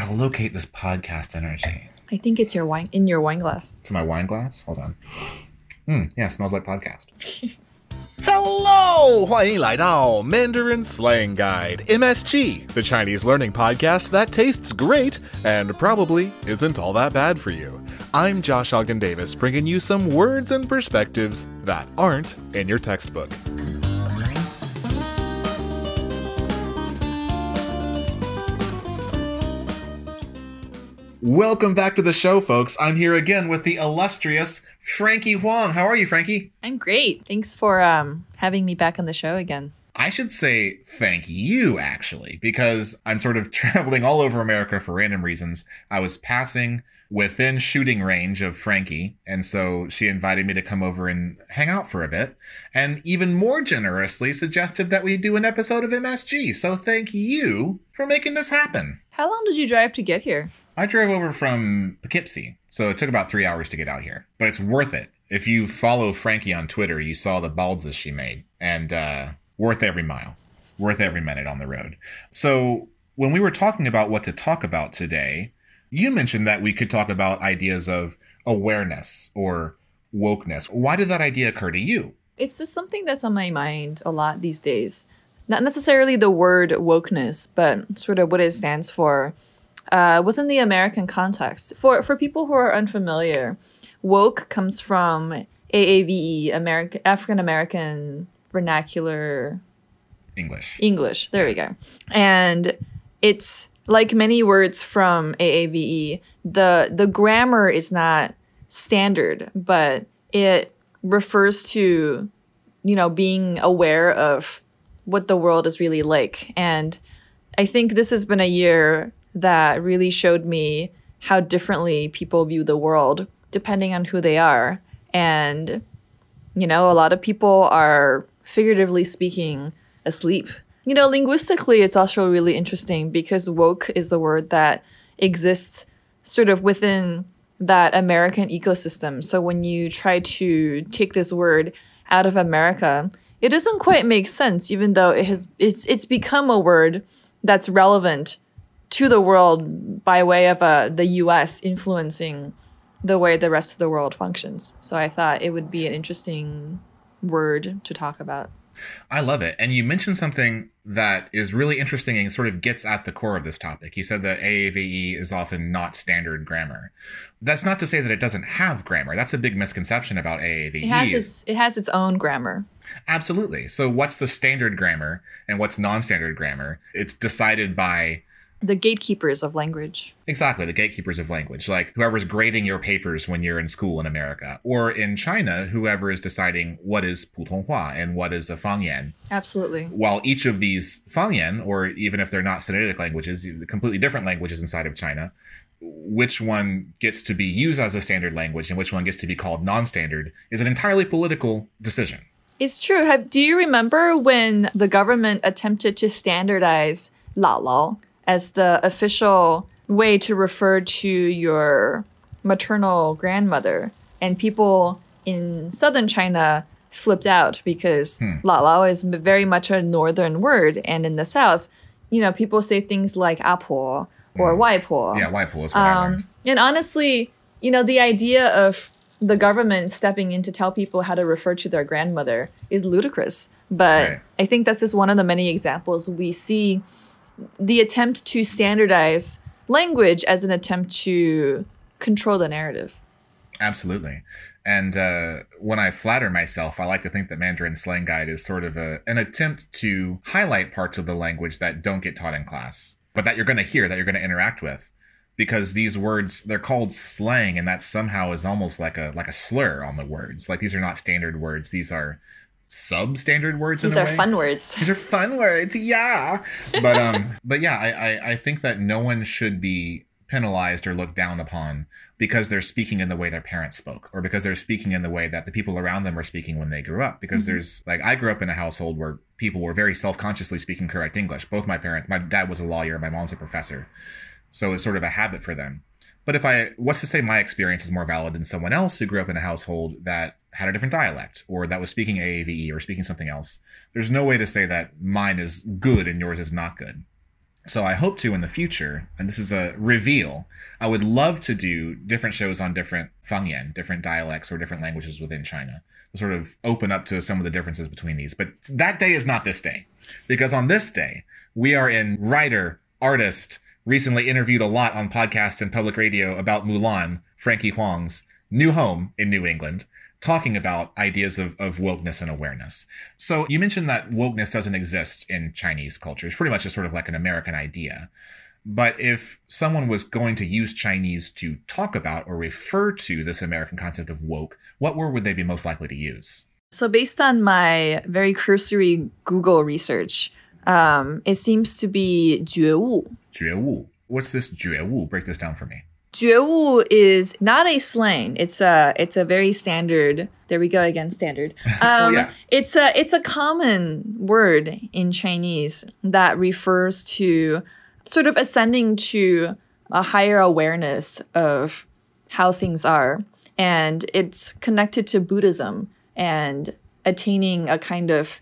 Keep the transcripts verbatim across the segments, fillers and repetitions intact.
Got to locate this podcast energy. I think it's your wine in your wine glass. It's in my wine glass? Hold on. Mm, yeah, smells like podcast. Hello! 欢迎来到 Mandarin Slang Guide, M S G, the Chinese learning podcast that tastes great and probably isn't all that bad for you. I'm Josh Ogden Davis, bringing you some words and perspectives that aren't in your textbook. Welcome back to the show, folks. I'm here again with the illustrious Frankie Huang. How are you, Frankie? I'm great. Thanks for um, having me back on the show again. I should say thank you, actually, because I'm sort of traveling all over America for random reasons. I was passing within shooting range of Frankie, and so she invited me to come over and hang out for a bit, and even more generously suggested that we do an episode of M S G. So thank you for making this happen. How long did you drive to get here? I drove over from Poughkeepsie, so it took about three hours to get out here. But it's worth it. If you follow Frankie on Twitter, you saw the baldzes she made. And uh, worth every mile. Worth every minute on the road. So when we were talking about what to talk about today, you mentioned that we could talk about ideas of awareness or wokeness. Why did that idea occur to you? It's just something that's on my mind a lot these days. Not necessarily the word wokeness, but sort of what it stands for. Uh, within the American context, for, for people who are unfamiliar, woke comes from A A V E, American, African-American vernacular English. English. There we go. And it's like many words from A A V E. The, the grammar is not standard, but it refers to, you know, being aware of what the world is really like. And I think this has been a year that really showed me how differently people view the world depending on who they are. And, you know, a lot of people are, figuratively speaking, asleep. You know, linguistically, it's also really interesting because woke is a word that exists sort of within that American ecosystem. So when you try to take this word out of America, it doesn't quite make sense, even though it has it's it's become a word that's relevant to the world by way of uh, the U S influencing the way the rest of the world functions. So I thought it would be an interesting word to talk about. I love it. And you mentioned something that is really interesting and sort of gets at the core of this topic. You said that A A V E is often not standard grammar. That's not to say that it doesn't have grammar. That's a big misconception about A A V E. It has its, it has its own grammar. Absolutely. So what's the standard grammar and what's non-standard grammar? It's decided by the gatekeepers of language. Exactly, the gatekeepers of language, like whoever's grading your papers when you're in school in America, or in China, whoever is deciding what is Putonghua and what is a Fangyan. Absolutely. While each of these Fangyan, or even if they're not Sinitic languages, completely different languages inside of China, which one gets to be used as a standard language and which one gets to be called non-standard is an entirely political decision. It's true. Have, do you remember when the government attempted to standardize Lao Lao as the official way to refer to your maternal grandmother? And people in southern China flipped out because hmm. Lao Lao is very much a northern word. And in the south, you know, people say things like Apo or hmm. Waipo. Yeah, Waipo is what um, I learned. And honestly, you know, the idea of the government stepping in to tell people how to refer to their grandmother is ludicrous. But right. I think that's just one of the many examples we see. The attempt to standardize language as an attempt to control the narrative. Absolutely. And uh, when I flatter myself, I like to think that Mandarin Slang Guide is sort of a, an attempt to highlight parts of the language that don't get taught in class, but that you're going to hear, that you're going to interact with. Because these words, they're called slang, and that somehow is almost like a like a slur on the words. Like, these are not standard words. These are substandard words in a way. These are fun words. These are fun words, yeah. But um, but yeah, I, I I think that no one should be penalized or looked down upon because they're speaking in the way their parents spoke, or because they're speaking in the way that the people around them were speaking when they grew up. Because mm-hmm. there's like I grew up in a household where people were very self-consciously speaking correct English. Both my parents, my dad was a lawyer, my mom's a professor, so it's sort of a habit for them. But if I, what's to say my experience is more valid than someone else who grew up in a household that had a different dialect, or that was speaking A A V E or speaking something else? There's no way to say that mine is good and yours is not good. So I hope to in the future, and this is a reveal, I would love to do different shows on different Fangyan, different dialects or different languages within China, to sort of open up to some of the differences between these. But that day is not this day, because on this day, we are in writer, artist, recently interviewed a lot on podcasts and public radio about Mulan, Frankie Huang's new home in New England, talking about ideas of, of wokeness and awareness. So you mentioned that wokeness doesn't exist in Chinese culture. It's pretty much just sort of like an American idea. But if someone was going to use Chinese to talk about or refer to this American concept of woke, what word would they be most likely to use? So based on my very cursory Google research, um, it seems to be 觉悟. 觉悟. What's this 觉悟? Break this down for me. 觉悟 is not a slang. It's a it's a very standard. There we go again, standard. Um, oh, yeah. It's a it's a common word in Chinese that refers to sort of ascending to a higher awareness of how things are, and it's connected to Buddhism and attaining a kind of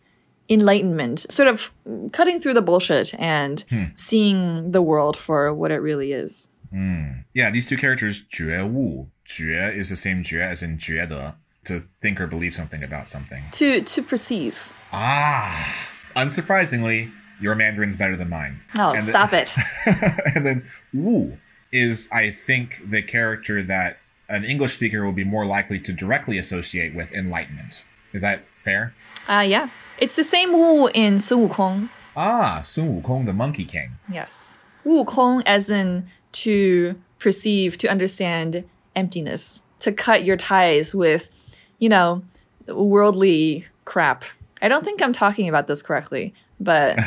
enlightenment, sort of cutting through the bullshit and hmm. seeing the world for what it really is. Mm. Yeah, these two characters, 觉悟, 觉 is the same 觉 as in 觉得, to think or believe something about something. To to perceive. Ah, unsurprisingly, your Mandarin's better than mine. Oh, and stop then, it. And then Wu is, I think, the character that an English speaker will be more likely to directly associate with enlightenment. Is that fair? Uh, yeah. It's the same Wu in 孙悟空. Ah, 孙悟空, the Monkey King. Yes. 悟空 as in to perceive, to understand emptiness, to cut your ties with, you know, worldly crap. I don't think I'm talking about this correctly, but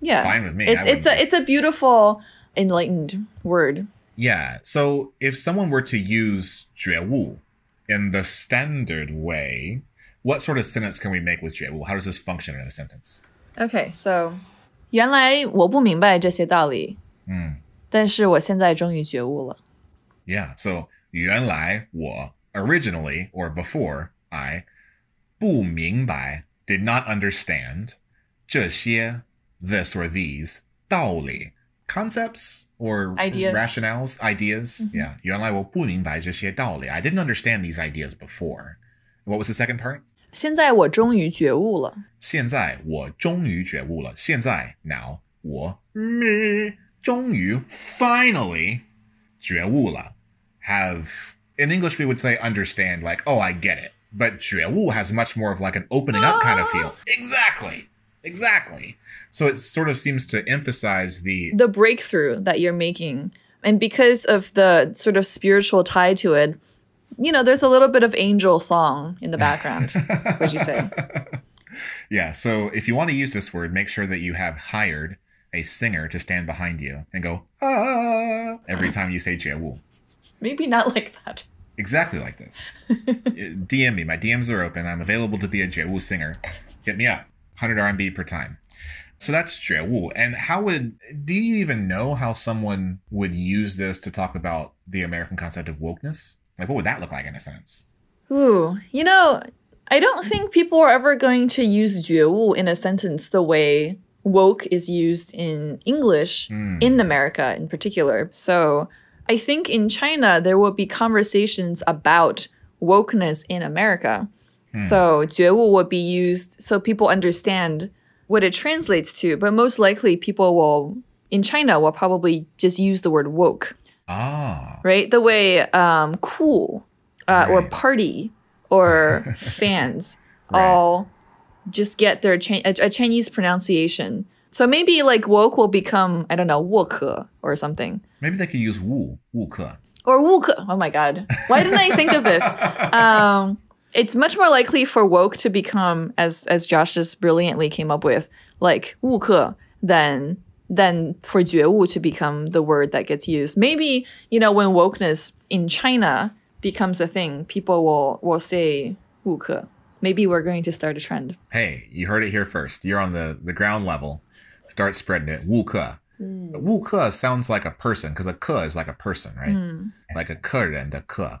yeah. It's fine with me. It's, it's, a, it's a beautiful, enlightened word. Yeah. So if someone were to use 觉悟 in the standard way, what sort of sentence can we make with 觉悟? How does this function in a sentence? Okay, so 原来我不明白这些道理. Mm. 但是我现在终于觉悟了. Yeah, so 原来我 originally or before I 不明白 did not understand 这些 this or these 道理 concepts or ideas. Rationales, ideas. Mm-hmm. Yeah, 原来我不明白这些道理. I didn't understand these ideas before. What was the second part? 现在我终于觉悟了. 现在我终于觉悟了. 现在 now 我 me 终于 finally 觉悟了 have, in English we would say understand, like, oh, I get it. But 觉悟 has much more of like an opening up kind of feel. Exactly. Exactly. So it sort of seems to emphasize the... the breakthrough that you're making. And because of the sort of spiritual tie to it, you know, there's a little bit of angel song in the background, would you say? Yeah. So if you want to use this word, make sure that you have hired a singer to stand behind you and go, ah, every time you say 觉悟. Maybe not like that. Exactly like this. D M me. My D Ms are open. I'm available to be a 觉悟 singer. Hit me up. one hundred R M B per time. So that's 觉悟. And how would, do you even know how someone would use this to talk about the American concept of wokeness? Like, what would that look like in a sentence? Ooh, you know, I don't think people are ever going to use 觉悟 in a sentence the way woke is used in English, mm. in America in particular. So I think in China, there will be conversations about wokeness in America. Mm. So 觉悟 will be used so people understand what it translates to. But most likely people will, in China, will probably just use the word woke. Ah. Right? The way um, cool uh, right. or party or fans right. all... just get their cha- a, a Chinese pronunciation. So maybe like woke will become, I don't know, 沃克 or something. Maybe they could use 沃, 沃克. Or 沃克. Oh my God. Why didn't I think of this? Um, it's much more likely for woke to become, as as Josh just brilliantly came up with, like 沃克 than, than for 觉悟 to become the word that gets used. Maybe, you know, when wokeness in China becomes a thing, people will, will say 沃克. Maybe we're going to start a trend. Hey, you heard it here first. You're on the, the ground level. Start spreading it. 沃克. Mm. 沃克 sounds like a person because a 克 is like a person, right? Mm. Like a 个人 的 克.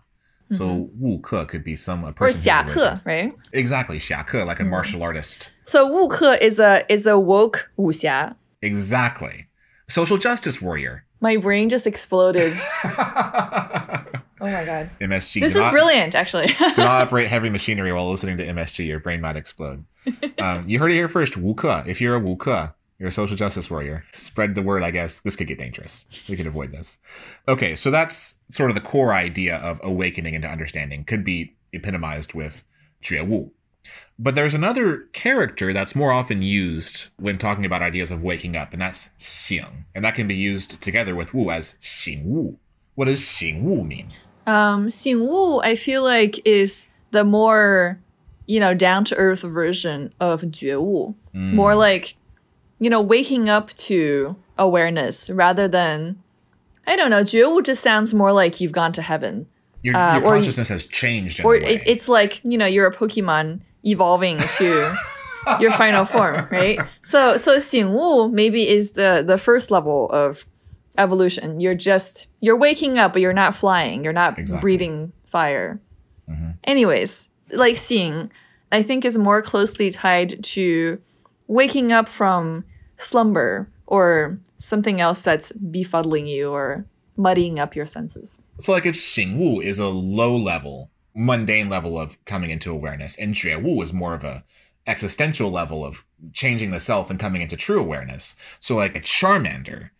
So 沃克 could be some a person. Or 侠客, right? Exactly. 侠客, like a mm. martial artist. So 沃克 is a is a woke 武侠. Exactly. social justice warrior. My brain just exploded. Oh, my God. M S G. This is not, brilliant, actually. Do not operate heavy machinery while listening to M S G. Your brain might explode. Um, you heard it here first. Wuke. If you're a wuke, you're a social justice warrior. Spread the word, I guess. This could get dangerous. We could avoid this. Okay, so that's sort of the core idea of awakening into understanding. Could be epitomized with 觉悟. But there's another character that's more often used when talking about ideas of waking up, and that's 醒. And that can be used together with 悟 as 醒悟. What does 醒悟 mean? Um, 醒悟, I feel like, is the more, you know, down-to-earth version of 觉悟. Mm. More like, you know, waking up to awareness rather than, I don't know, 觉悟 just sounds more like you've gone to heaven. Your, your uh, consciousness you, has changed in Or a way. It, it's like, you know, you're a Pokemon evolving to your final form, right? So so 醒悟 maybe is the, the first level of evolution. You're just, you're waking up, but you're not flying. You're not exactly. breathing fire. Mm-hmm. Anyways, like 醒, I think is more closely tied to waking up from slumber or something else that's befuddling you or muddying up your senses. So like if 醒悟 is a low level, mundane level of coming into awareness, and 觉悟 is more of a existential level of changing the self and coming into true awareness. So like a Charmander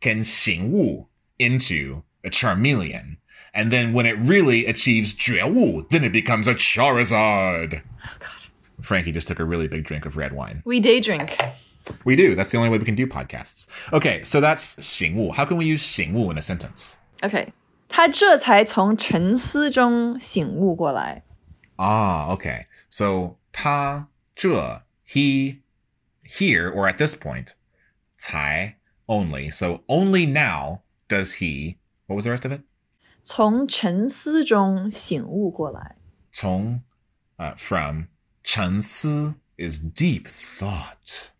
can 醒悟 into a Charmeleon. And then when it really achieves 觉悟, then it becomes a Charizard. Oh, God. Frankie just took a really big drink of red wine. We day drink. We do. That's the only way we can do podcasts. Okay, so that's 醒悟. How can we use 醒悟 in a sentence? Okay. 他这才从沉思中醒悟过来. Ah, okay. So 他这, he, here, or at this point, 才, only. So only now does he, what was the rest of it? 从沉思中醒悟过来. 从, uh, from, 沉思 is deep thought.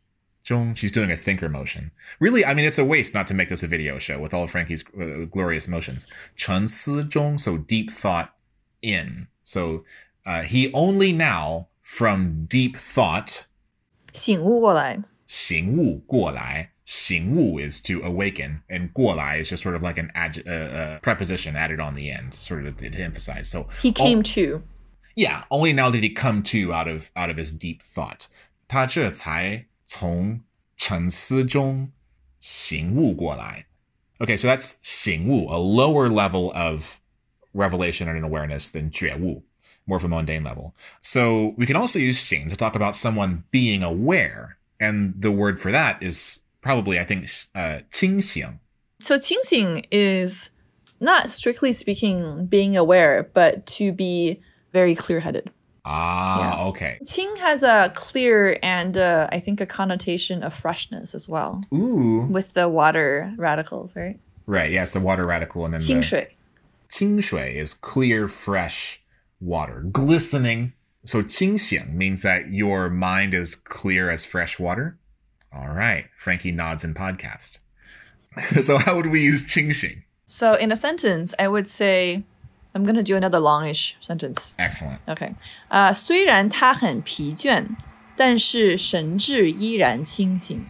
She's doing a thinker motion. Really, I mean, it's a waste not to make this a video show with all of Frankie's uh, glorious motions. 沉思中, so deep thought in. So uh, he only now, from deep thought, 醒悟过来. 醒悟过来. 醒悟 is to awaken, and 过来 is just sort of like an agi- uh, uh, preposition added on the end, sort of to, to emphasize. So he came o- to. Yeah, only now did he come to out of out of his deep thought. 他这才 从沉思中醒悟过来. Okay, so that's 醒悟, a lower level of revelation and awareness than 觉悟, more of a mundane level. So we can also use 醒 to talk about someone being aware. And the word for that is probably, I think, uh, 清醒. So 清醒 is not strictly speaking being aware, but to be very clear-headed. Ah, yeah. Okay. 清 has a clear and uh, I think a connotation of freshness as well. Ooh. With the water radicals, right? Right, yes, the water radical. And then 清水. The... 清水 is clear, fresh water. Glistening. So 清醒 means that your mind is clear as fresh water. All right. Frankie nods in podcast. So how would we use 清醒? So in a sentence, I would say... I'm going to do another longish sentence. Excellent. Okay. Uh, 虽然他很疲倦,但是神智依然清醒.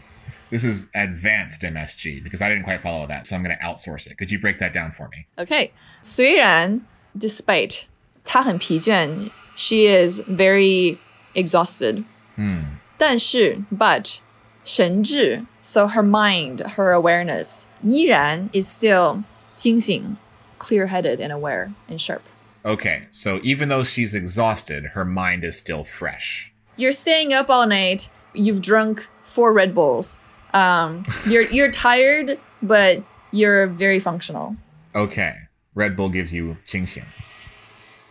This is advanced M S G because I didn't quite follow that, so I'm going to outsource it. Could you break that down for me? Okay. 虽然, despite, 他很疲倦, she is very exhausted. Hmm. 但是, but, 神智, so her mind, her awareness, 依然 is still 清醒. Clear-headed and aware and sharp. Okay, so even though she's exhausted, her mind is still fresh. You're staying up all night. You've drunk four Red Bulls. Um, you're you're tired, but you're very functional. Okay, Red Bull gives you 清醒.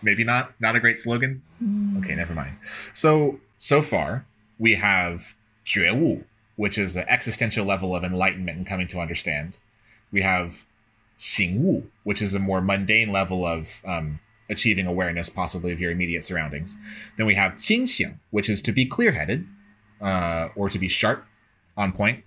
Maybe not. Not a great slogan. Mm. Okay, never mind. So so far we have 觉悟, which is the existential level of enlightenment and coming to understand. We have 醒悟, which is a more mundane level of um, achieving awareness, possibly of your immediate surroundings. Then we have 清醒, which is to be clear-headed uh, or to be sharp, on point.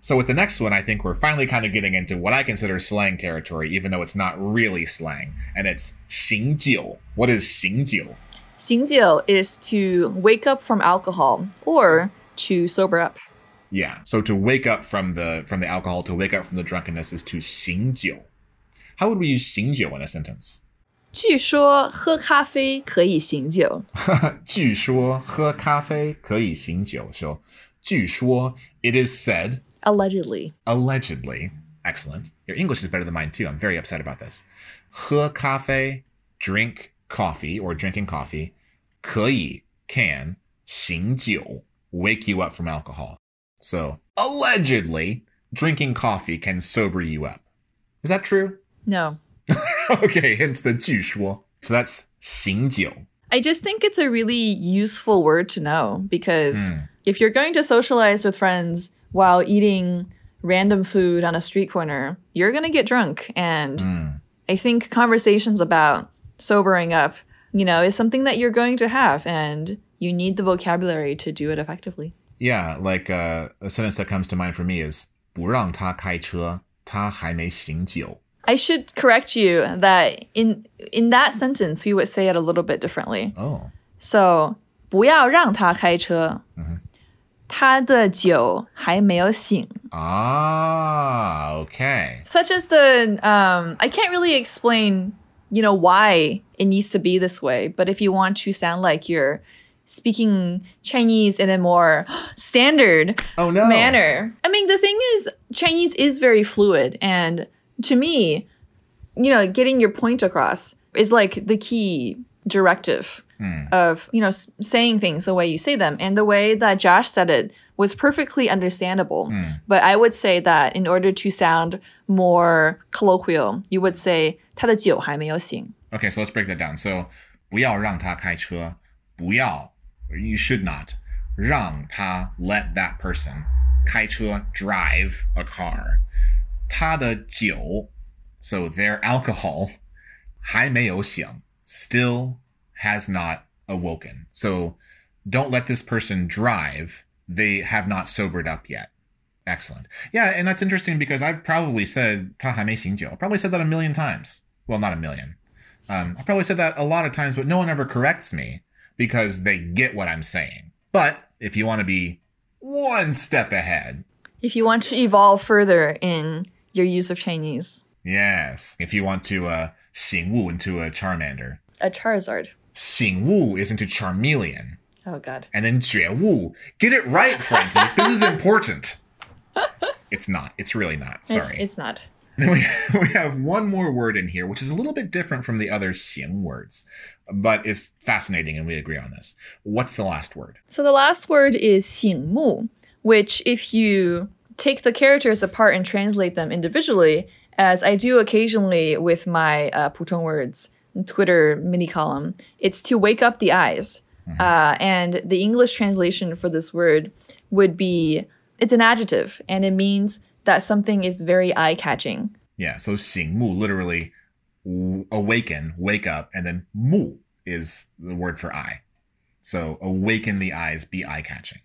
So with the next one, I think we're finally kind of getting into what I consider slang territory, even though it's not really slang. And it's 醒酒. What is 醒酒? 醒酒 is to wake up from alcohol or to sober up. Yeah. So to wake up from the from the alcohol, to wake up from the drunkenness is to 醒酒. How would we use 醒酒 in a sentence? 据说喝咖啡可以醒酒. 据说喝咖啡可以醒酒. So 据说 it is said. Allegedly. Allegedly. Excellent. Your English is better than mine too. I'm very upset about this. 喝咖啡, drink coffee or drinking coffee. 可以 can 醒酒 wake you up from alcohol. So allegedly, drinking coffee can sober you up. Is that true? No. Okay, hence the 据说. So that's 醒酒. I just think it's a really useful word to know because mm. if you're going to socialize with friends while eating random food on a street corner, you're going to get drunk. And mm. I think conversations about sobering up, you know, is something that you're going to have. And you need the vocabulary to do it effectively. Yeah, like uh, a sentence that comes to mind for me is 不让他开车，他还没醒酒。I should correct you that in in that sentence, you would say it a little bit differently. Oh. So, 不要让他开车。Mm-hmm. 他的酒还没有醒。Ah, okay. Such as the, um, I can't really explain, you know, why it needs to be this way. But if you want to sound like you're speaking Chinese in a more standard oh, no. manner. I mean, the thing is, Chinese is very fluid. And to me, you know, getting your point across is like the key directive mm. of, you know, saying things the way you say them. And the way that Josh said it was perfectly understandable. Mm. But I would say that in order to sound more colloquial, you would say, 他的酒还没有醒. Okay, so let's break that down. So, 不要让他开车. 不要, or you should not, 让他, let that person, 开车, drive a car. 他的酒, so their alcohol, 还没有醒, still has not awoken. So don't let this person drive. They have not sobered up yet. Excellent. Yeah, and that's interesting because I've probably said 他还没醒酒. I've probably said that a million times. Well, not a million. Um, I've probably said that a lot of times, but no one ever corrects me. Because they get what I'm saying. But if you want to be one step ahead. If you want to evolve further in your use of Chinese. Yes. If you want to uh, 醒悟 into a Charmander. A Charizard. 醒悟 is into Charmeleon. Oh, God. And then 觉悟. Get it right, Frankie. This is important. It's not. It's really not. Sorry. It's, it's not. Then we, we have one more word in here, which is a little bit different from the other 醒 words, but it's fascinating and we agree on this. What's the last word? So the last word is 醒目, which if you take the characters apart and translate them individually, as I do occasionally with my uh, Putong words Twitter mini column, it's to wake up the eyes. Mm-hmm. Uh, and the English translation for this word would be, it's an adjective and it means that something is very eye-catching. Yeah, so 醒目 literally awaken, wake up, and then 目 is the word for eye. So awaken the eyes, be eye-catching.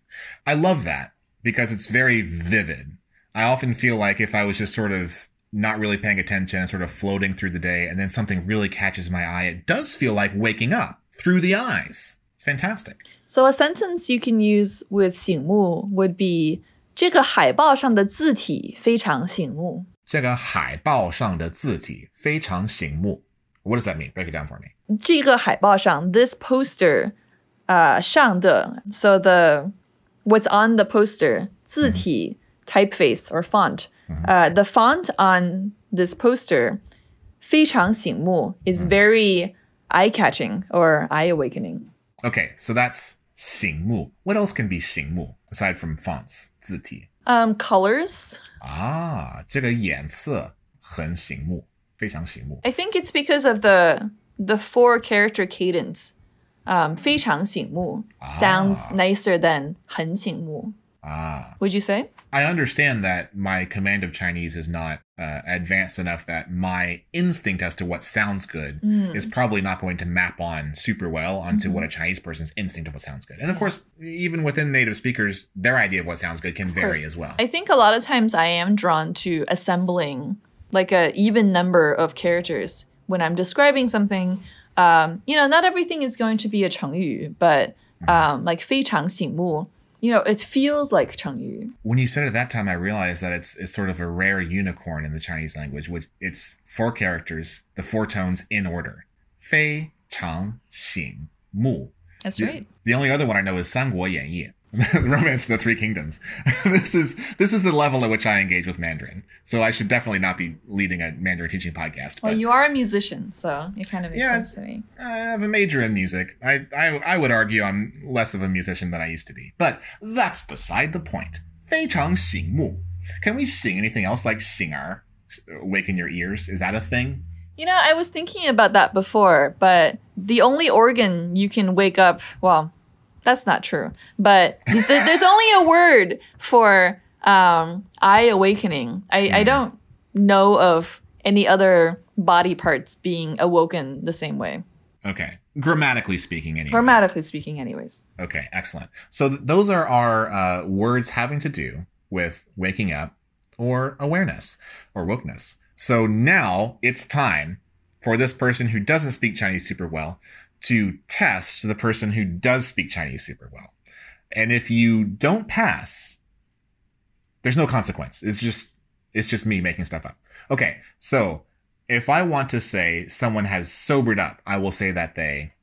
I love that because it's very vivid. I often feel like if I was just sort of not really paying attention and sort of floating through the day and then something really catches my eye, it does feel like waking up through the eyes. It's fantastic. So a sentence you can use with 醒目 would be 这个海报上的字体非常醒目。这个海报上的字体非常醒目。What does that mean? Break it down for me. 这个海报上, this poster, uh, 上的, so the, what's on the poster, 字体, mm-hmm. typeface or font. Mm-hmm. Uh, the font on this poster, 非常醒目, is mm-hmm. very eye-catching or eye-awakening. Okay, so that's 醒目. What else can be 醒目? Aside from fonts, 字体. Um, colors. Ah, 这个颜色很醒目,非常醒目. I think it's because of the the four character cadence. Um, 非常醒目 ah. sounds nicer than 很醒目. Ah. Would you say? I understand that my command of Chinese is not uh, advanced enough that my instinct as to what sounds good mm. is probably not going to map on super well onto mm-hmm. what a Chinese person's instinct of what sounds good. And yeah. of course, even within native speakers, their idea of what sounds good can vary as well. I think a lot of times I am drawn to assembling like an even number of characters when I'm describing something. Um, you know, not everything is going to be a cheng yu, but um, mm-hmm. like 非常醒目 You know, it feels like cheng yu. When you said it that time, I realized that it's, it's sort of a rare unicorn in the Chinese language, which it's four characters, the four tones in order. Fei, chang, xing, mu. That's the, right. The only other one I know is 三国演义, the Romance of the Three Kingdoms. This is this is the level at which I engage with Mandarin. So I should definitely not be leading a Mandarin teaching podcast. Well, but, you are a musician, so it kind of makes yeah, sense to me. I have a major in music. I, I, I would argue I'm less of a musician than I used to be. But that's beside the point. 非常醒目. Can we sing anything else like 醒儿, awaken your ears? Is that a thing? You know, I was thinking about that before, but the only organ you can wake up, well, that's not true. But th- there's only a word for um, eye awakening. I, mm. I don't know of any other body parts being awoken the same way. Okay. Grammatically speaking, anyway. Grammatically speaking, anyways. Okay, excellent. So th- those are our uh, words having to do with waking up or awareness or wokeness. So now it's time for this person who doesn't speak Chinese super well to test the person who does speak Chinese super well. And if you don't pass, there's no consequence. It's just it's just me making stuff up. Okay, so if I want to say someone has sobered up, I will say that they...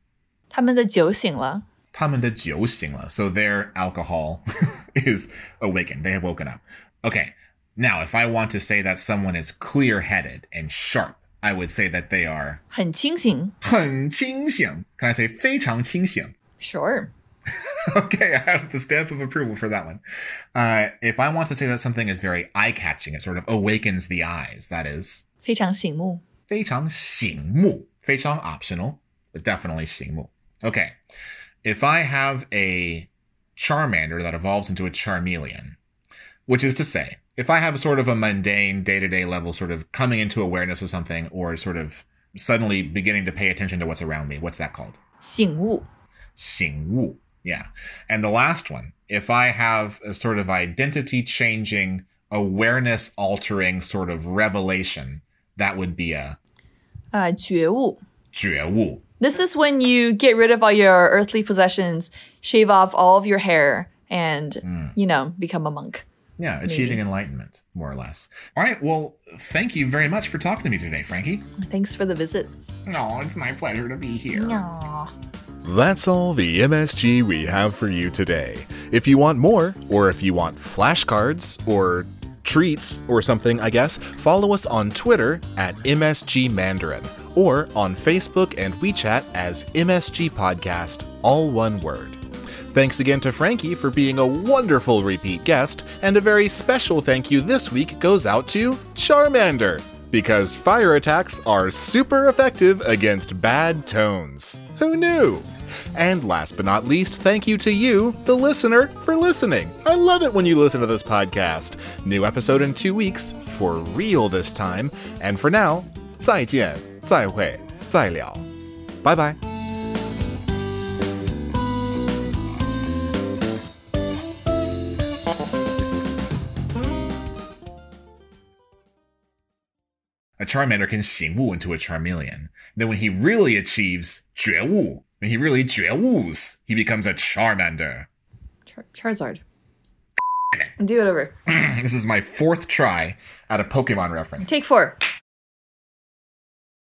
他们的酒醒了. 他们的酒醒了. So their alcohol is awakened. They have woken up. Okay, now if I want to say that someone is clear-headed and sharp, I would say that they are... 很清醒. 很清醒. Can I say 非常清醒? Sure. Okay, I have the stamp of approval for that one. Uh, if I want to say that something is very eye-catching, it sort of awakens the eyes, that is... 非常醒目. 非常醒目. 非常 optional, but definitely 醒目. Okay, if I have a Charmander that evolves into a Charmeleon, which is to say... If I have sort of a mundane day-to-day level sort of coming into awareness of something or sort of suddenly beginning to pay attention to what's around me, what's that called? 醒悟. 醒悟, yeah. And the last one, if I have a sort of identity-changing, awareness-altering sort of revelation, that would be a... Uh, 觉悟. 觉悟. This is when you get rid of all your earthly possessions, shave off all of your hair, and, mm. you know, become a monk. Yeah, achieving Maybe. enlightenment, more or less. All right, well, thank you very much for talking to me today, Frankie. Thanks for the visit. No, it's my pleasure to be here. Aww. That's all the M S G we have for you today. If you want more, or if you want flashcards, or treats, or something, I guess, follow us on Twitter at M S G Mandarin, or on Facebook and WeChat as M S G Podcast, all one word. Thanks again to Frankie for being a wonderful repeat guest, and a very special thank you this week goes out to Charmander, because fire attacks are super effective against bad tones. Who knew? And last but not least, thank you to you, the listener, for listening. I love it when you listen to this podcast. New episode in two weeks, for real this time. And for now, 再见, 再会, 再聊. Bye-bye. A Charmander can 醒悟 into a Charmeleon. Then when he really achieves 觉悟, when he really 觉悟s, he becomes a Charmander. Char- Charizard. Do it over. This is my fourth try at a Pokemon reference. Take four.